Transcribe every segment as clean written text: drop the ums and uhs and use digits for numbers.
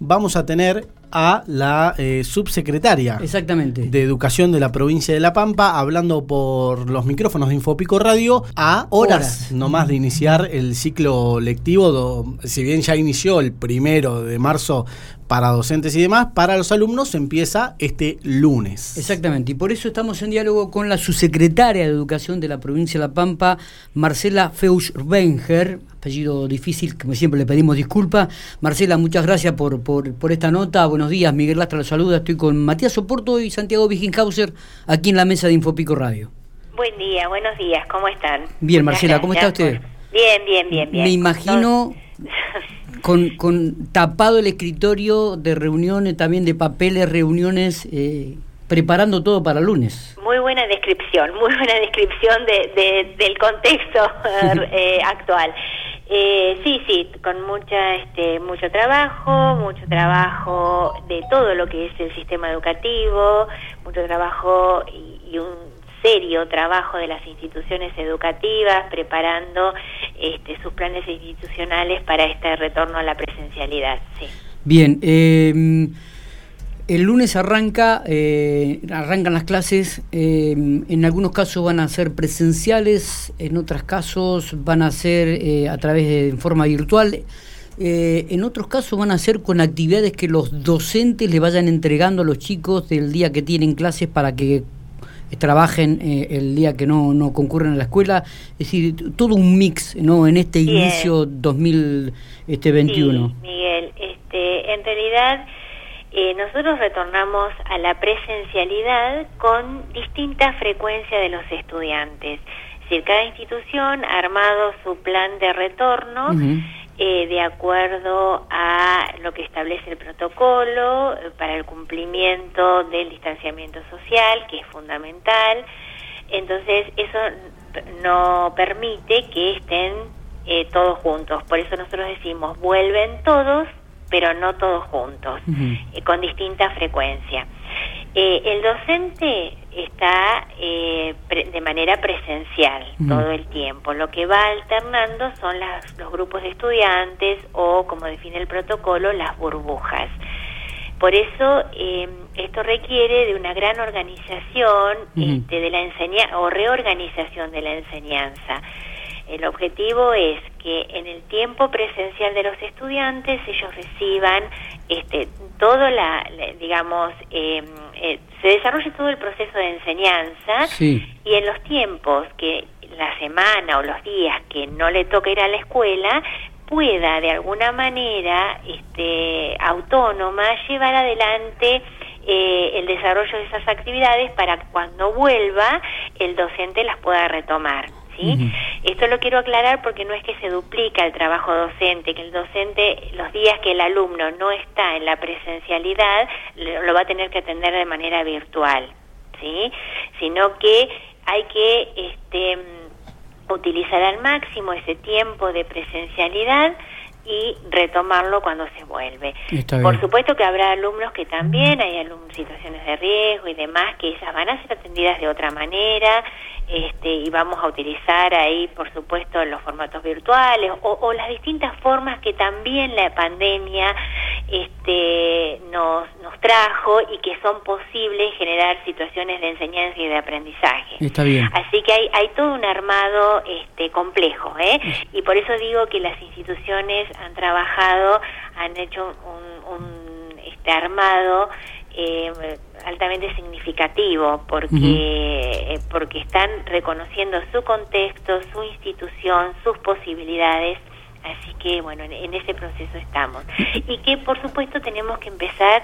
vamos a tener a la subsecretaria de Educación de la provincia de La Pampa, hablando por los micrófonos de Infopico Radio a horas nomás de iniciar el ciclo lectivo, si bien ya inició el 1 de marzo para docentes y demás, para los alumnos empieza este lunes. Exactamente, y por eso estamos en diálogo con la subsecretaria de Educación de la provincia de La Pampa, Marcela Feuch-Renger, apellido difícil, como siempre le pedimos disculpas. Marcela, muchas gracias por esta nota. Buenos días, Miguel Lastra los saluda, estoy con Matías Soporto y Santiago Viginhauser aquí en la mesa de Infopico Radio. Buen día, buenos días, ¿cómo están? Bien, Marcela, ¿cómo está usted? Bien. Me imagino... Con tapado el escritorio de reuniones, también de papeles, reuniones, preparando todo para lunes. Muy buena descripción del contexto actual. Sí, con mucho trabajo, de todo lo que es el sistema educativo, mucho trabajo y un serio trabajo de las instituciones educativas preparando sus planes institucionales para este retorno a la presencialidad. Sí. Bien, el lunes arrancan las clases, en algunos casos van a ser presenciales, en otros casos van a ser a través de forma virtual. En otros casos van a ser con actividades que los docentes le vayan entregando a los chicos del día que tienen clases para que trabajen el día que no concurren a la escuela, es decir, todo un mix, ¿no?, en este inicio 2021. Sí, Miguel, en realidad nosotros retornamos a la presencialidad con distinta frecuencia de los estudiantes, es decir, cada institución ha armado su plan de retorno, uh-huh, de acuerdo a lo que establece el protocolo para el cumplimiento del distanciamiento social, que es fundamental. Entonces eso no permite que estén todos juntos, por eso nosotros decimos vuelven todos, pero no todos juntos, uh-huh, con distinta frecuencia. El docente está de manera presencial, uh-huh, todo el tiempo. Lo que va alternando son los grupos de estudiantes o, como define el protocolo, las burbujas. Por eso esto requiere de una gran organización, uh-huh, de la enseñanza o reorganización de la enseñanza. El objetivo es que en el tiempo presencial de los estudiantes ellos reciban todo se desarrolle todo el proceso de enseñanza, sí, y en los tiempos que la semana o los días que no le toca ir a la escuela pueda de alguna manera autónoma llevar adelante el desarrollo de esas actividades para que cuando vuelva el docente las pueda retomar. ¿Sí? Uh-huh. Esto lo quiero aclarar porque no es que se duplica el trabajo docente, que el docente, los días que el alumno no está en la presencialidad, lo va a tener que atender de manera virtual, ¿sí? Sino que hay que utilizar al máximo ese tiempo de presencialidad y retomarlo cuando se vuelve. Por supuesto que habrá alumnos que también, hay situaciones de riesgo y demás, que ellas van a ser atendidas de otra manera, y vamos a utilizar ahí, por supuesto, los formatos virtuales o las distintas formas que también la pandemia nos trajo y que son posibles generar situaciones de enseñanza y de aprendizaje. Está bien. Así que hay todo un armado complejo, y por eso digo que las instituciones han trabajado, han hecho un armado altamente significativo, porque, uh-huh, porque están reconociendo su contexto, su institución, sus posibilidades. Así que, bueno, en ese proceso estamos. Y que, por supuesto, tenemos que empezar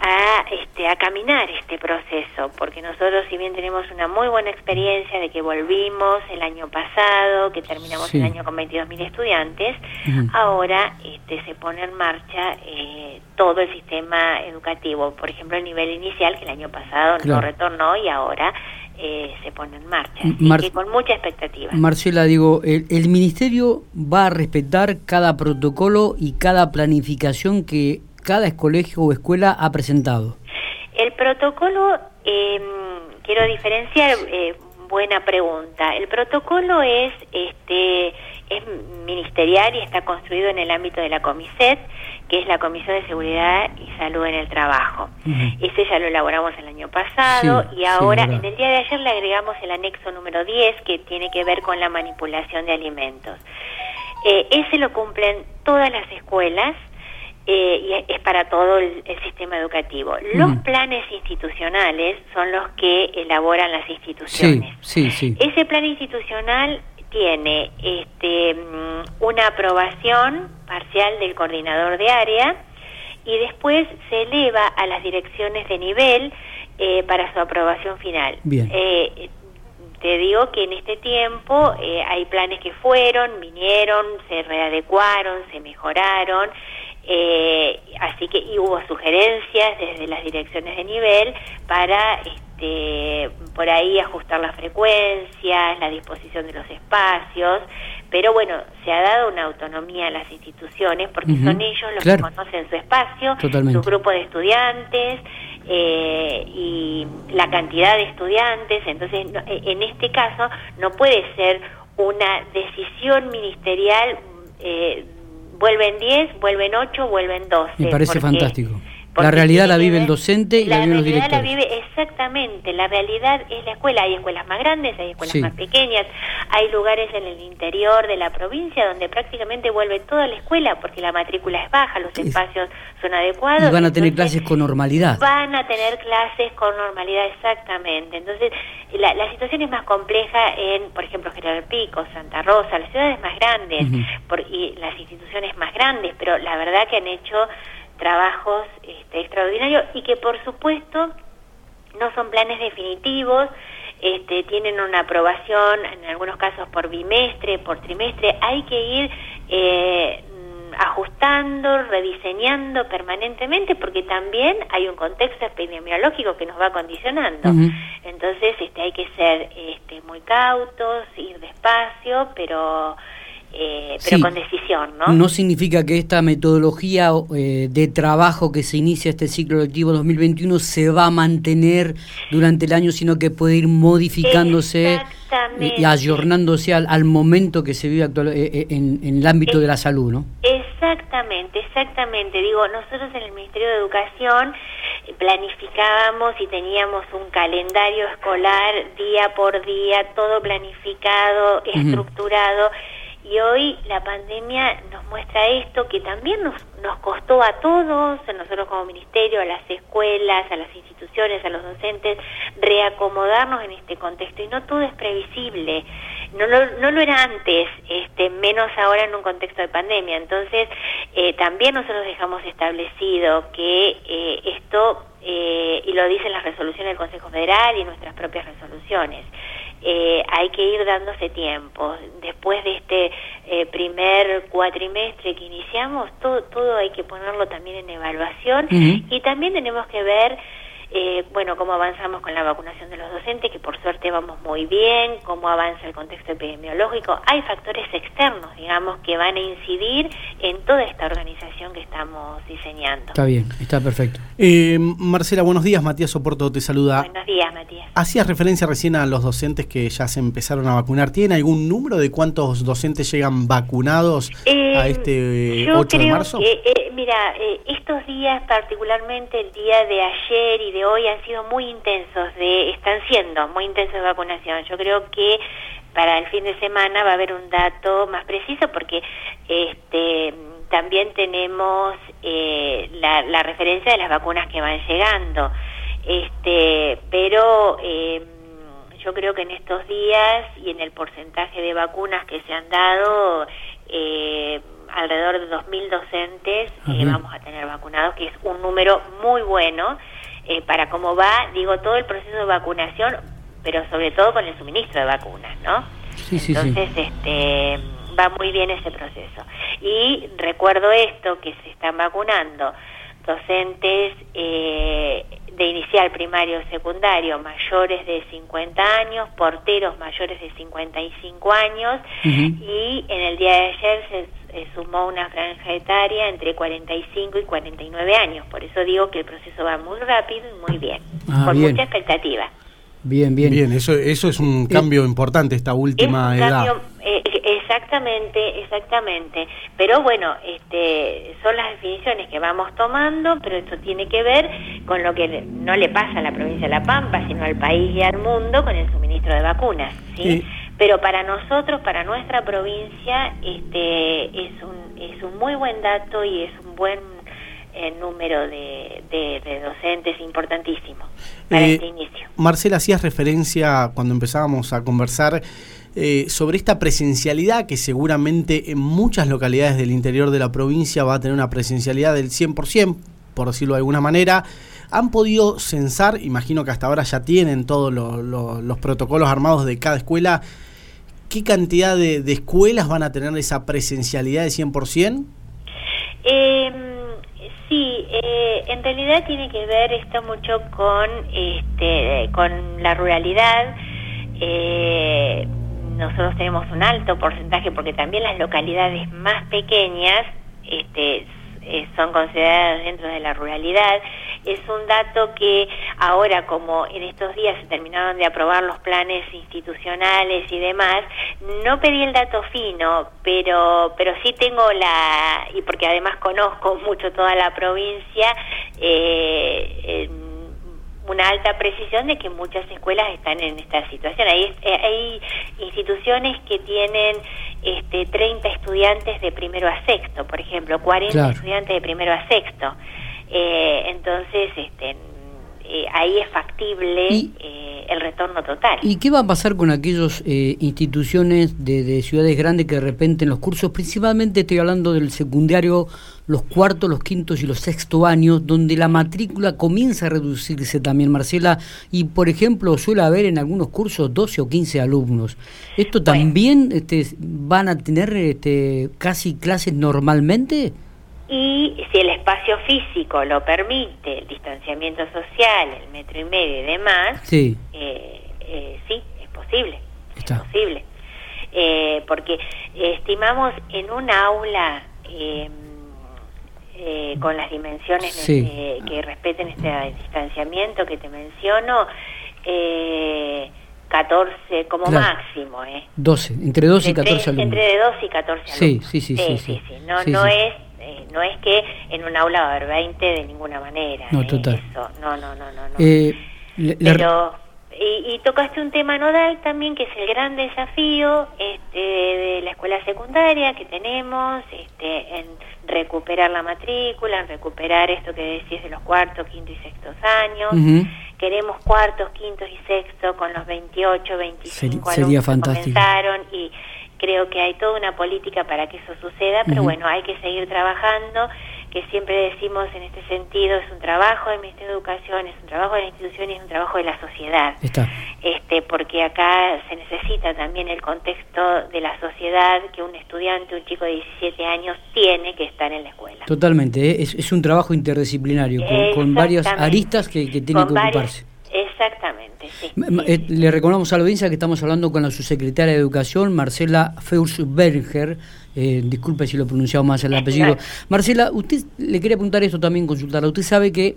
a caminar este proceso, porque nosotros, si bien tenemos una muy buena experiencia de que volvimos el año pasado, que terminamos, sí, el año con 22.000 estudiantes, uh-huh, ahora se pone en marcha todo el sistema educativo. Por ejemplo, el nivel inicial, que el año pasado, claro, no retornó, y ahora... se pone en marcha, así que con mucha expectativa. Marcela, digo, el Ministerio va a respetar cada protocolo y cada planificación que cada colegio o escuela ha presentado. El protocolo, quiero diferenciar, buena pregunta. El protocolo es es ministerial y está construido en el ámbito de la Comiset, que es la Comisión de Seguridad y Salud en el Trabajo. Uh-huh. Ese ya lo elaboramos el año pasado, sí, y ahora, sí, en el día de ayer le agregamos el anexo número 10, que tiene que ver con la manipulación de alimentos. Ese lo cumplen todas las escuelas, y es para todo el sistema educativo. Los planes institucionales son los que elaboran las instituciones. Sí, sí, sí. Ese plan institucional tiene una aprobación parcial del coordinador de área y después se eleva a las direcciones de nivel para su aprobación final. Bien. Te digo que en este tiempo hay planes que fueron, vinieron, se readecuaron, se mejoraron, así que y hubo sugerencias desde las direcciones de nivel para por ahí ajustar las frecuencias, la disposición de los espacios, pero bueno, se ha dado una autonomía a las instituciones porque uh-huh. son ellos los claro. que conocen su espacio, Totalmente. Su grupo de estudiantes, y la cantidad de estudiantes. Entonces, no, en este caso no puede ser una decisión ministerial, vuelven 10, vuelven 8, vuelven 12. Me parece fantástico. La realidad la vive el docente y la viven los directores. La realidad la vive, exactamente, la realidad es la escuela. Hay escuelas más grandes, hay escuelas sí. más pequeñas, hay lugares en el interior de la provincia donde prácticamente vuelve toda la escuela porque la matrícula es baja, los espacios son adecuados. Y van a tener clases con normalidad. Van a tener clases con normalidad, exactamente. Entonces, la situación es más compleja en, por ejemplo, General Pico, Santa Rosa, las ciudades más grandes uh-huh. Y las instituciones más grandes, pero la verdad que han hecho trabajos extraordinarios y que por supuesto no son planes definitivos, tienen una aprobación en algunos casos por bimestre, por trimestre, hay que ir ajustando, rediseñando permanentemente porque también hay un contexto epidemiológico que nos va condicionando. Uh-huh. Entonces hay que ser muy cautos, ir despacio, pero sí, con decisión, ¿no? No significa que esta metodología de trabajo que se inicia este ciclo lectivo 2021 se va a mantener durante el año, sino que puede ir modificándose y ayornándose al momento que se vive actual, en el ámbito de la salud, ¿no? Exactamente. Digo, nosotros en el Ministerio de Educación planificábamos y teníamos un calendario escolar día por día, todo planificado, uh-huh. estructurado. Y hoy la pandemia nos muestra esto, que también nos costó a todos, a nosotros como ministerio, a las escuelas, a las instituciones, a los docentes, reacomodarnos en este contexto. Y no todo es previsible. No lo era antes, menos ahora en un contexto de pandemia. Entonces, también nosotros dejamos establecido que esto, y lo dicen las resoluciones del Consejo Federal y nuestras propias resoluciones, hay que ir dándose tiempo. Después de este primer cuatrimestre que iniciamos, todo hay que ponerlo también en evaluación uh-huh. y también tenemos que ver cómo avanzamos con la vacunación de los docentes, que por suerte vamos muy bien, cómo avanza el contexto epidemiológico. Hay factores externos, digamos, que van a incidir en toda esta organización que estamos diseñando. Está bien, está perfecto. Marcela, buenos días. Matías Soporto te saluda. Buenos días, Matías. Hacías referencia recién a los docentes que ya se empezaron a vacunar. ¿Tienen algún número de cuántos docentes llegan vacunados a este 8 de marzo? Mira, estos días, particularmente el día de ayer y de hoy, han sido muy intensos, están siendo muy intensos de vacunación. Yo creo que para el fin de semana va a haber un dato más preciso porque también tenemos la referencia de las vacunas que van llegando. Pero yo creo que en estos días y en el porcentaje de vacunas que se han dado, alrededor de 2.000 docentes vamos a tener vacunados, que es un número muy bueno. Para cómo va, digo, todo el proceso de vacunación, pero sobre todo con el suministro de vacunas, ¿no? Sí, sí, entonces, sí. Va muy bien ese proceso. Y recuerdo esto, que se están vacunando docentes de inicial, primario, secundario, mayores de 50 años, porteros mayores de 55 años, uh-huh. y en el día de ayer se sumó una franja etaria entre 45 y 49 años. Por eso digo que el proceso va muy rápido y muy bien, con mucha expectativa. Bien, eso es un cambio importante, esta última edad. Exactamente. Pero bueno, son las definiciones que vamos tomando, pero esto tiene que ver con lo que no le pasa a la provincia de La Pampa, sino al país y al mundo con el suministro de vacunas, ¿sí? Pero para nosotros, para nuestra provincia, es un muy buen dato y es un buen número de docentes importantísimo para este inicio. Marcela, hacías referencia cuando empezábamos a conversar sobre esta presencialidad que seguramente en muchas localidades del interior de la provincia va a tener una presencialidad del 100%, por decirlo de alguna manera. ¿Han podido censar, imagino que hasta ahora ya tienen todos los protocolos armados de cada escuela, qué cantidad de escuelas van a tener esa presencialidad del 100%? Sí, en realidad tiene que ver esto mucho con la ruralidad. Nosotros tenemos un alto porcentaje porque también las localidades más pequeñas son consideradas dentro de la ruralidad. Es un dato que ahora, como en estos días se terminaron de aprobar los planes institucionales y demás, no pedí el dato fino, pero sí tengo y porque además conozco mucho toda la provincia, una alta precisión de que muchas escuelas están en esta situación. Hay instituciones que tienen 30 estudiantes de primero a sexto, por ejemplo, 40 claro. estudiantes de primero a sexto. Entonces, ahí es factible el retorno total. ¿Y qué va a pasar con aquellas instituciones de ciudades grandes que de repente en los cursos, principalmente estoy hablando del secundario, los cuartos, los quintos y los sexto años, donde la matrícula comienza a reducirse también, Marcela, y por ejemplo suele haber en algunos cursos 12 o 15 alumnos? ¿Esto también van a tener casi clases normalmente? Y si el espacio físico lo permite, el distanciamiento social, el 1,5 metros y demás, sí, es posible. Es posible. Porque estimamos en un aula con las dimensiones que respeten este distanciamiento que te menciono, 14 como máximo, 12, entre 12 y 14 alumnos. Entre 12 y 14 alumnos. Sí. No. No es que en un aula va a haber 20 de ninguna manera. No, total. Eso. No. Pero tocaste un tema nodal también, que es el gran desafío de la escuela secundaria que tenemos, en recuperar la matrícula, en recuperar esto que decís de los cuartos, quintos y sextos años. Uh-huh. Queremos cuartos, quintos y sextos con los 28, 25 alumnos que comenzaron y... Creo que hay toda una política para que eso suceda, pero bueno, hay que seguir trabajando, que siempre decimos en este sentido, es un trabajo del Ministerio de Educación, es un trabajo de la institución y es un trabajo de la sociedad. Porque acá se necesita también el contexto de la sociedad que un estudiante, un chico de 17 años, tiene que estar en la escuela. Totalmente, es un trabajo interdisciplinario, con varias aristas que tiene que ocuparse. Exactamente, sí. Le recordamos a la audiencia que estamos hablando con la subsecretaria de Educación, Marcela Feuch-Renger, disculpe si lo he pronunciado más el apellido. Claro. Marcela, usted le quería preguntar esto también, consultarla. Usted sabe que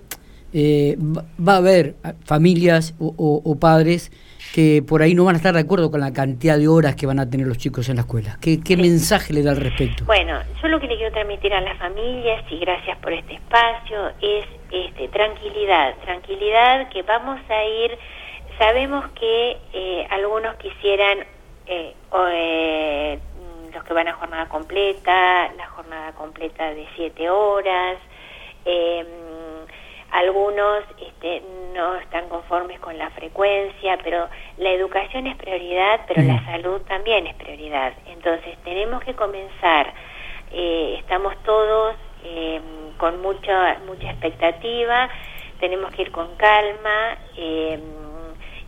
va a haber familias o padres que por ahí no van a estar de acuerdo con la cantidad de horas que van a tener los chicos en la escuela. ¿Qué mensaje le da al respecto? Bueno, yo lo que le quiero transmitir a las familias, y gracias por este espacio, es tranquilidad, que vamos a ir. Sabemos que algunos quisieran, los que van a jornada completa, la jornada completa de 7 horas, algunos no están conformes con la frecuencia, pero la educación es prioridad, pero la salud también es prioridad. Entonces tenemos que comenzar, estamos todos con mucha expectativa, tenemos que ir con calma,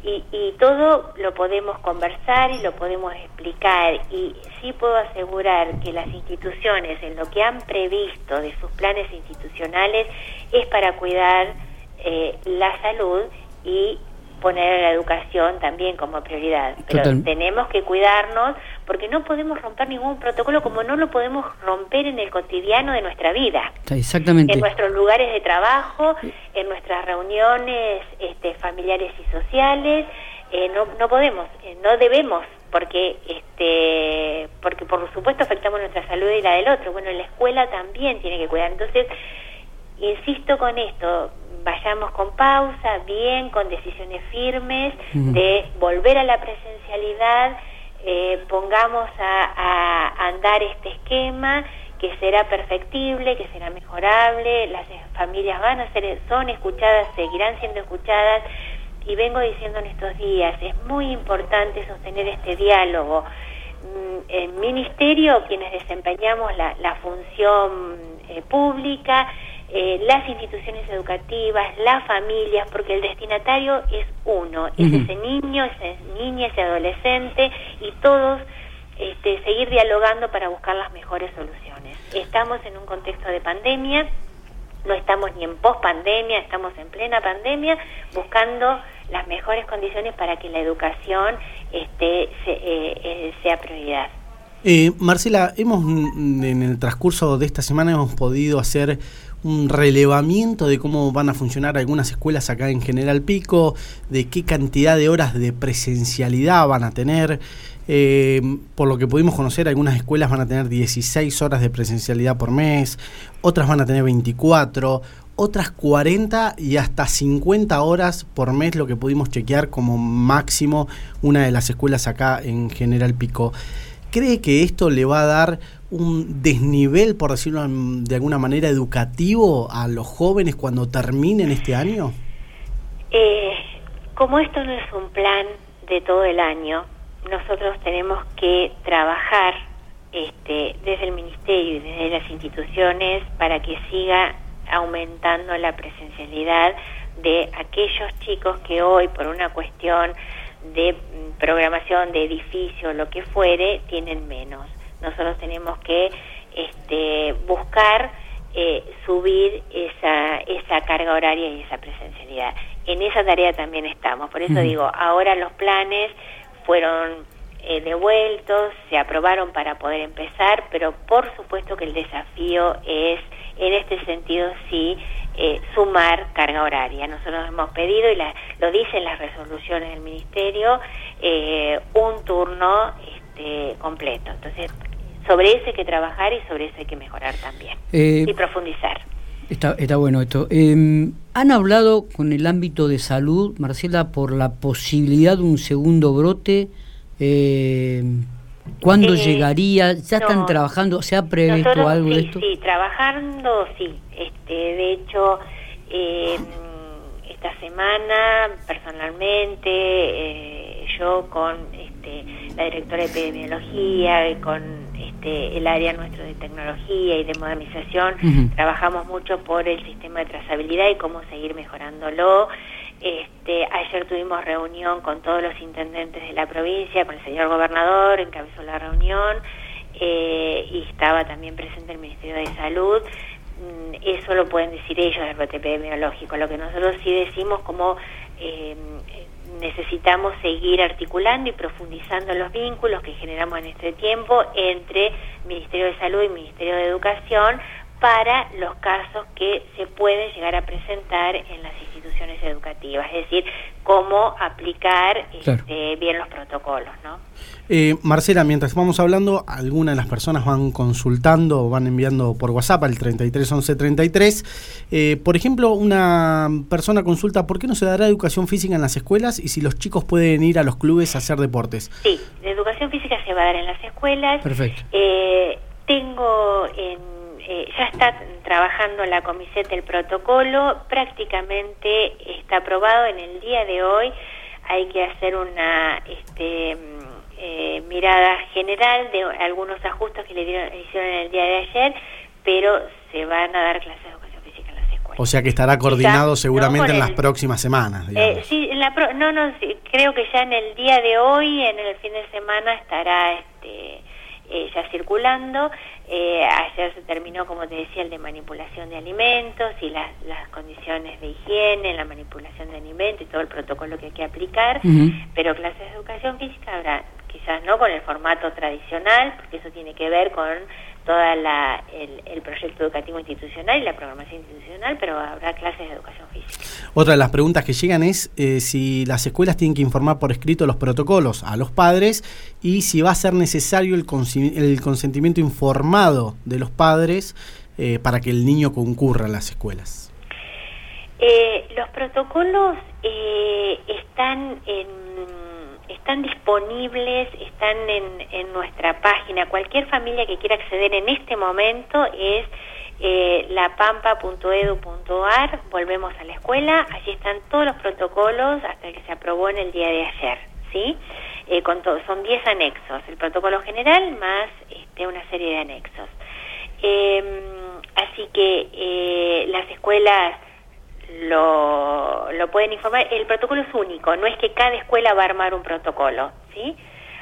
y todo lo podemos conversar y lo podemos explicar, y sí puedo asegurar que las instituciones en lo que han previsto de sus planes institucionales es para cuidar la salud y poner la educación también como prioridad. Pero tenemos que cuidarnos porque no podemos romper ningún protocolo, como no lo podemos romper en el cotidiano de nuestra vida. Exactamente. En nuestros lugares de trabajo, en nuestras reuniones familiares y sociales, no podemos, no debemos porque por supuesto afectamos nuestra salud y la del otro. Bueno, la escuela también tiene que cuidar. Entonces, insisto con esto, vayamos con pausa, bien, con decisiones firmes de volver a la presencialidad, pongamos a andar este esquema que será perfectible, que será mejorable, las familias van a ser, son escuchadas, seguirán siendo escuchadas, y vengo diciendo en estos días, es muy importante sostener este diálogo. El Ministerio, quienes desempeñamos la función pública, las instituciones educativas, las familias, porque el destinatario es uno, es ese niño, esa niña, ese adolescente, y todos seguir dialogando para buscar las mejores soluciones. Estamos en un contexto de pandemia, no estamos ni en pospandemia, estamos en plena pandemia, buscando las mejores condiciones para que la educación sea prioridad. Marcela, en el transcurso de esta semana hemos podido hacer un relevamiento de cómo van a funcionar algunas escuelas acá en General Pico, de qué cantidad de horas de presencialidad van a tener. Por lo que pudimos conocer, algunas escuelas van a tener 16 horas de presencialidad por mes, otras van a tener 24, otras 40 y hasta 50 horas por mes, lo que pudimos chequear como máximo una de las escuelas acá en General Pico. ¿Cree que esto le va a dar un desnivel, por decirlo de alguna manera, educativo a los jóvenes cuando terminen este año? Como esto no es un plan de todo el año, nosotros tenemos que trabajar desde el Ministerio y desde las instituciones para que siga aumentando la presencialidad de aquellos chicos que hoy, por una cuestión de programación, de edificio, lo que fuere, tienen menos. Nosotros tenemos que buscar subir esa carga horaria y esa presencialidad. En esa tarea también estamos. Por eso digo, ahora los planes fueron devueltos, se aprobaron para poder empezar, pero por supuesto que el desafío es, en este sentido, sí, sumar carga horaria. Nosotros hemos pedido, y lo dicen las resoluciones del Ministerio, un turno completo. Entonces, sobre eso hay que trabajar y sobre eso hay que mejorar también y profundizar. Está bueno esto. ¿Han hablado con el ámbito de salud, Marcela, por la posibilidad de un segundo brote? ¿Cuándo llegaría? ¿Ya están trabajando? ¿Se ha previsto algo de esto? Sí, trabajando, sí. De hecho, esta semana, personalmente, yo con la directora de epidemiología y con el área nuestro de tecnología y de modernización, trabajamos mucho por el sistema de trazabilidad y cómo seguir mejorándolo. Ayer tuvimos reunión con todos los intendentes de la provincia, con el señor gobernador, encabezó la reunión, y estaba también presente el Ministerio de Salud. Eso lo pueden decir ellos del brote epidemiológico. Lo que nosotros sí decimos, como necesitamos seguir articulando y profundizando los vínculos que generamos en este tiempo entre Ministerio de Salud y Ministerio de Educación para los casos que se pueden llegar a presentar en las instituciones educativas, es decir, cómo aplicar bien los protocolos, ¿no? Marcela, mientras vamos hablando, algunas de las personas van consultando, van enviando por WhatsApp al 33 11 33. Por ejemplo, una persona consulta: ¿por qué no se dará educación física en las escuelas y si los chicos pueden ir a los clubes a hacer deportes? Sí, educación física se va a dar en las escuelas. Perfecto. Ya está trabajando la Comiset el protocolo, prácticamente está aprobado. En el día de hoy hay que hacer una mirada general de algunos ajustes que hicieron en el día de ayer, pero se van a dar clases de educación física en las escuelas. O sea que estará coordinado ya, seguramente en las próximas semanas. Sí, creo que ya en el día de hoy, en el fin de semana, estará ya circulando. Ayer se terminó, como te decía, el de manipulación de alimentos y las condiciones de higiene, la manipulación de alimentos y todo el protocolo que hay que aplicar, pero clases de educación física habrá, quizás no con el formato tradicional, porque eso tiene que ver con toda el proyecto educativo institucional y la programación institucional, pero habrá clases de educación física. Otra de las preguntas que llegan es si las escuelas tienen que informar por escrito los protocolos a los padres y si va a ser necesario el consentimiento informado de los padres para que el niño concurra a las escuelas. Los protocolos están disponibles, están en nuestra página. Cualquier familia que quiera acceder en este momento es lapampa.edu.ar, volvemos a la escuela, allí están todos los protocolos hasta el que se aprobó en el día de ayer, ¿sí? Con todo, son 10 anexos, el protocolo general más una serie de anexos. Así que las escuelas lo pueden informar. El protocolo es único, no es que cada escuela va a armar un protocolo, ¿sí?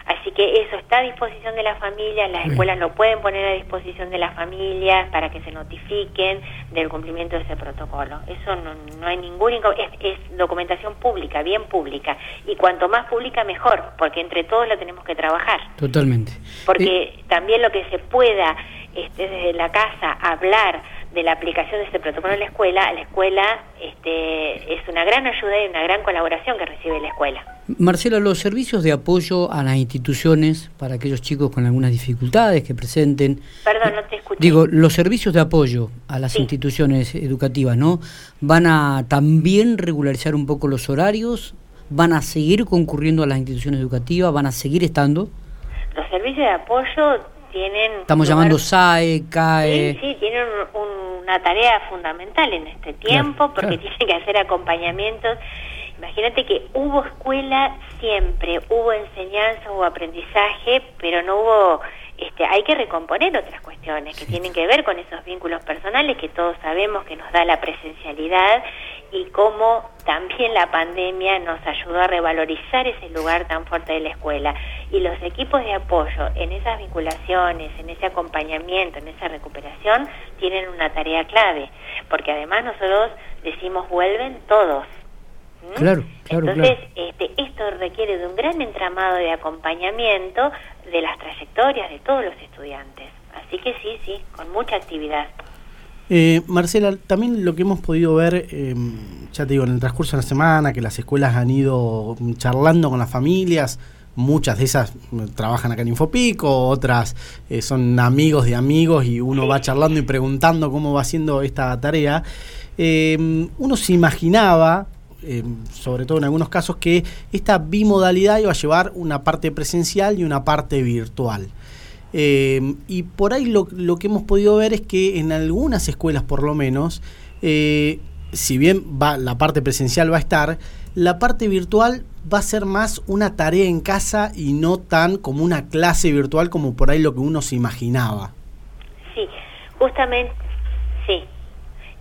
Así que eso está a disposición de las familias, las escuelas lo pueden poner a disposición de las familias para que se notifiquen del cumplimiento de ese protocolo. Eso no hay ningún... Es documentación pública, bien pública. Y cuanto más pública, mejor, porque entre todos lo tenemos que trabajar. Totalmente. Porque también lo que se pueda desde la casa hablar de la aplicación de este protocolo en la escuela es una gran ayuda y una gran colaboración que recibe la escuela. Marcela, los servicios de apoyo a las instituciones para aquellos chicos con algunas dificultades que presenten... Perdón, no te escuché. Digo, los servicios de apoyo a las instituciones educativas, ¿no? ¿Van a también regularizar un poco los horarios? ¿Van a seguir concurriendo a las instituciones educativas? ¿Van a seguir estando? Los servicios de apoyo tienen... Estamos llamando SAE, CAE... Sí, tienen una tarea fundamental en este tiempo, porque tienen que hacer acompañamientos. Imagínate que hubo escuela siempre, hubo enseñanza, hubo aprendizaje, pero no hubo... hay que recomponer otras cuestiones que tienen que ver con esos vínculos personales que todos sabemos que nos da la presencialidad y cómo también la pandemia nos ayudó a revalorizar ese lugar tan fuerte de la escuela. Y los equipos de apoyo en esas vinculaciones, en ese acompañamiento, en esa recuperación, tienen una tarea clave, porque además nosotros decimos vuelven todos. Claro. Esto requiere de un gran entramado de acompañamiento de las trayectorias de todos los estudiantes. Así que sí, con mucha actividad. Marcela, también lo que hemos podido ver, ya te digo, en el transcurso de la semana, que las escuelas han ido charlando con las familias, muchas de esas trabajan acá en Infopico, otras son amigos de amigos y uno va charlando y preguntando cómo va siendo esta tarea. Uno se imaginaba... sobre todo en algunos casos, que esta bimodalidad iba a llevar una parte presencial y una parte virtual. Y por ahí lo que hemos podido ver es que en algunas escuelas, por lo menos, si bien la parte presencial va a estar, la parte virtual va a ser más una tarea en casa y no tan como una clase virtual como por ahí lo que uno se imaginaba. Sí, justamente, sí.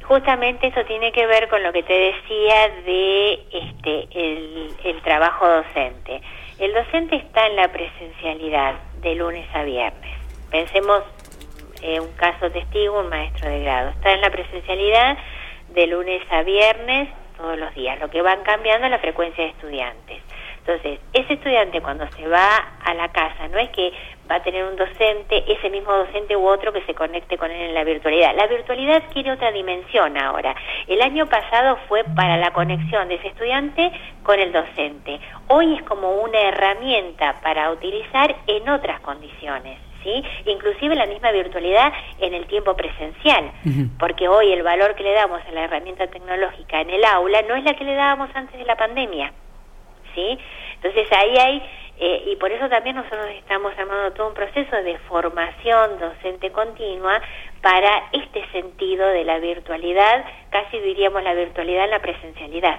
Justamente eso tiene que ver con lo que te decía de el trabajo docente. El docente está en la presencialidad de lunes a viernes. Pensemos un caso testigo, un maestro de grado. Está en la presencialidad de lunes a viernes todos los días. Lo que van cambiando es la frecuencia de estudiantes. Entonces, ese estudiante cuando se va a la casa, no es que va a tener un docente, ese mismo docente u otro que se conecte con él en la virtualidad. La virtualidad quiere otra dimensión ahora. El año pasado fue para la conexión de ese estudiante con el docente. Hoy es como una herramienta para utilizar en otras condiciones, ¿sí? Inclusive la misma virtualidad en el tiempo presencial, porque hoy el valor que le damos a la herramienta tecnológica en el aula no es la que le dábamos antes de la pandemia, ¿sí? Entonces ahí hay... y por eso también nosotros estamos armando todo un proceso de formación docente continua para este sentido de la virtualidad, casi diríamos la virtualidad en la presencialidad.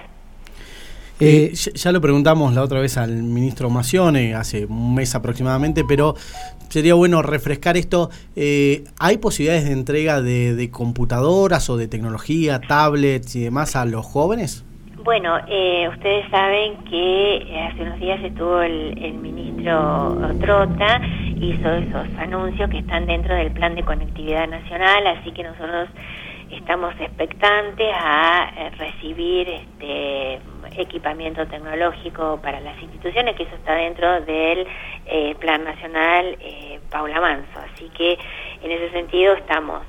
Ya lo preguntamos la otra vez al ministro Macione, hace un mes aproximadamente, pero sería bueno refrescar esto. ¿Hay posibilidades de entrega de computadoras o de tecnología, tablets y demás a los jóvenes? Bueno, ustedes saben que hace unos días estuvo el ministro Trotta, hizo esos anuncios que están dentro del Plan de Conectividad Nacional, así que nosotros estamos expectantes a recibir equipamiento tecnológico para las instituciones, que eso está dentro del Plan Nacional Paula Manso. Así que en ese sentido estamos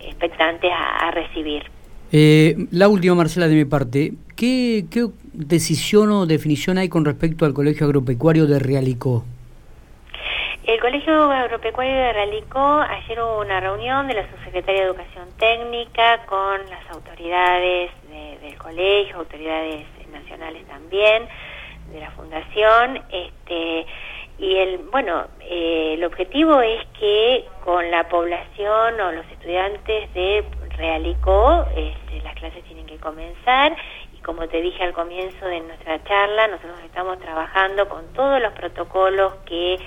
expectantes a recibir. La última, Marcela, de mi parte. ¿Qué decisión o definición hay con respecto al Colegio Agropecuario de Realicó? El Colegio Agropecuario de Realicó, ayer hubo una reunión de la Subsecretaría de Educación Técnica con las autoridades del colegio, autoridades nacionales también, de la fundación, el objetivo es que con la población o los estudiantes de Realicó, las clases tienen que comenzar. Como te dije al comienzo de nuestra charla, nosotros estamos trabajando con todos los protocolos que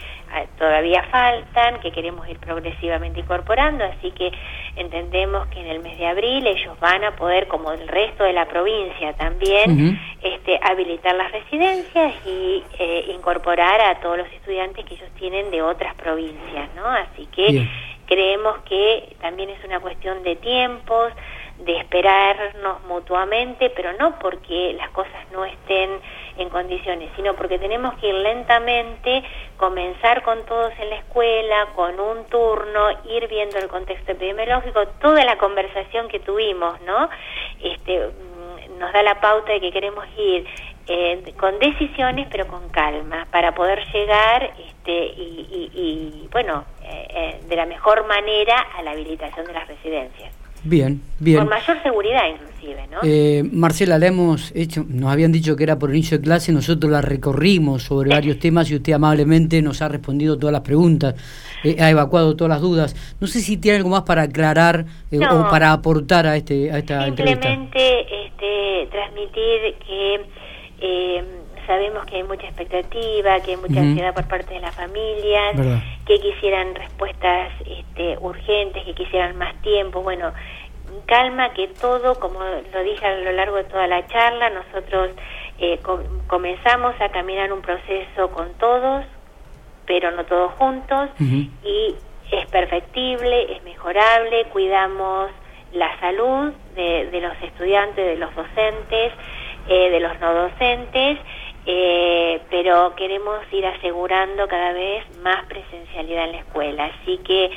todavía faltan, que queremos ir progresivamente incorporando, así que entendemos que en el mes de abril ellos van a poder, como el resto de la provincia también, uh-huh, habilitar las residencias y incorporar a todos los estudiantes que ellos tienen de otras provincias, ¿no? Así que creemos que también es una cuestión de tiempos, de esperarnos mutuamente, pero no porque las cosas no estén en condiciones, sino porque tenemos que ir lentamente, comenzar con todos en la escuela, con un turno, ir viendo el contexto epidemiológico. Toda la conversación que tuvimos, ¿no? Nos da la pauta de que queremos ir con decisiones, pero con calma, para poder llegar de la mejor manera a la habilitación de las residencias. Bien. Con mayor seguridad inclusive, ¿no? Marcela, la hemos hecho, nos habían dicho que era por inicio de clase, nosotros la recorrimos sobre varios temas y usted amablemente nos ha respondido todas las preguntas, ha evacuado todas las dudas. No sé si tiene algo más para aclarar o para aportar a esta entrevista. Simplemente transmitir que sabemos que hay mucha expectativa, que hay mucha ansiedad por parte de las familias, ¿verdad?, que quisieran respuestas urgentes, que quisieran más tiempo. Bueno, calma, que todo, como lo dije a lo largo de toda la charla, nosotros comenzamos a caminar un proceso con todos, pero no todos juntos, y es perfectible, es mejorable, cuidamos la salud de los estudiantes, de los docentes, de los no docentes, pero queremos ir asegurando cada vez más presencialidad en la escuela, así que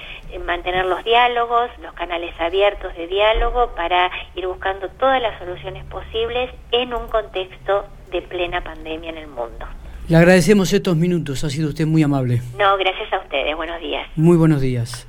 mantener los diálogos, los canales abiertos de diálogo para ir buscando todas las soluciones posibles en un contexto de plena pandemia en el mundo. Le agradecemos estos minutos, ha sido usted muy amable. No, gracias a ustedes, buenos días. Muy buenos días.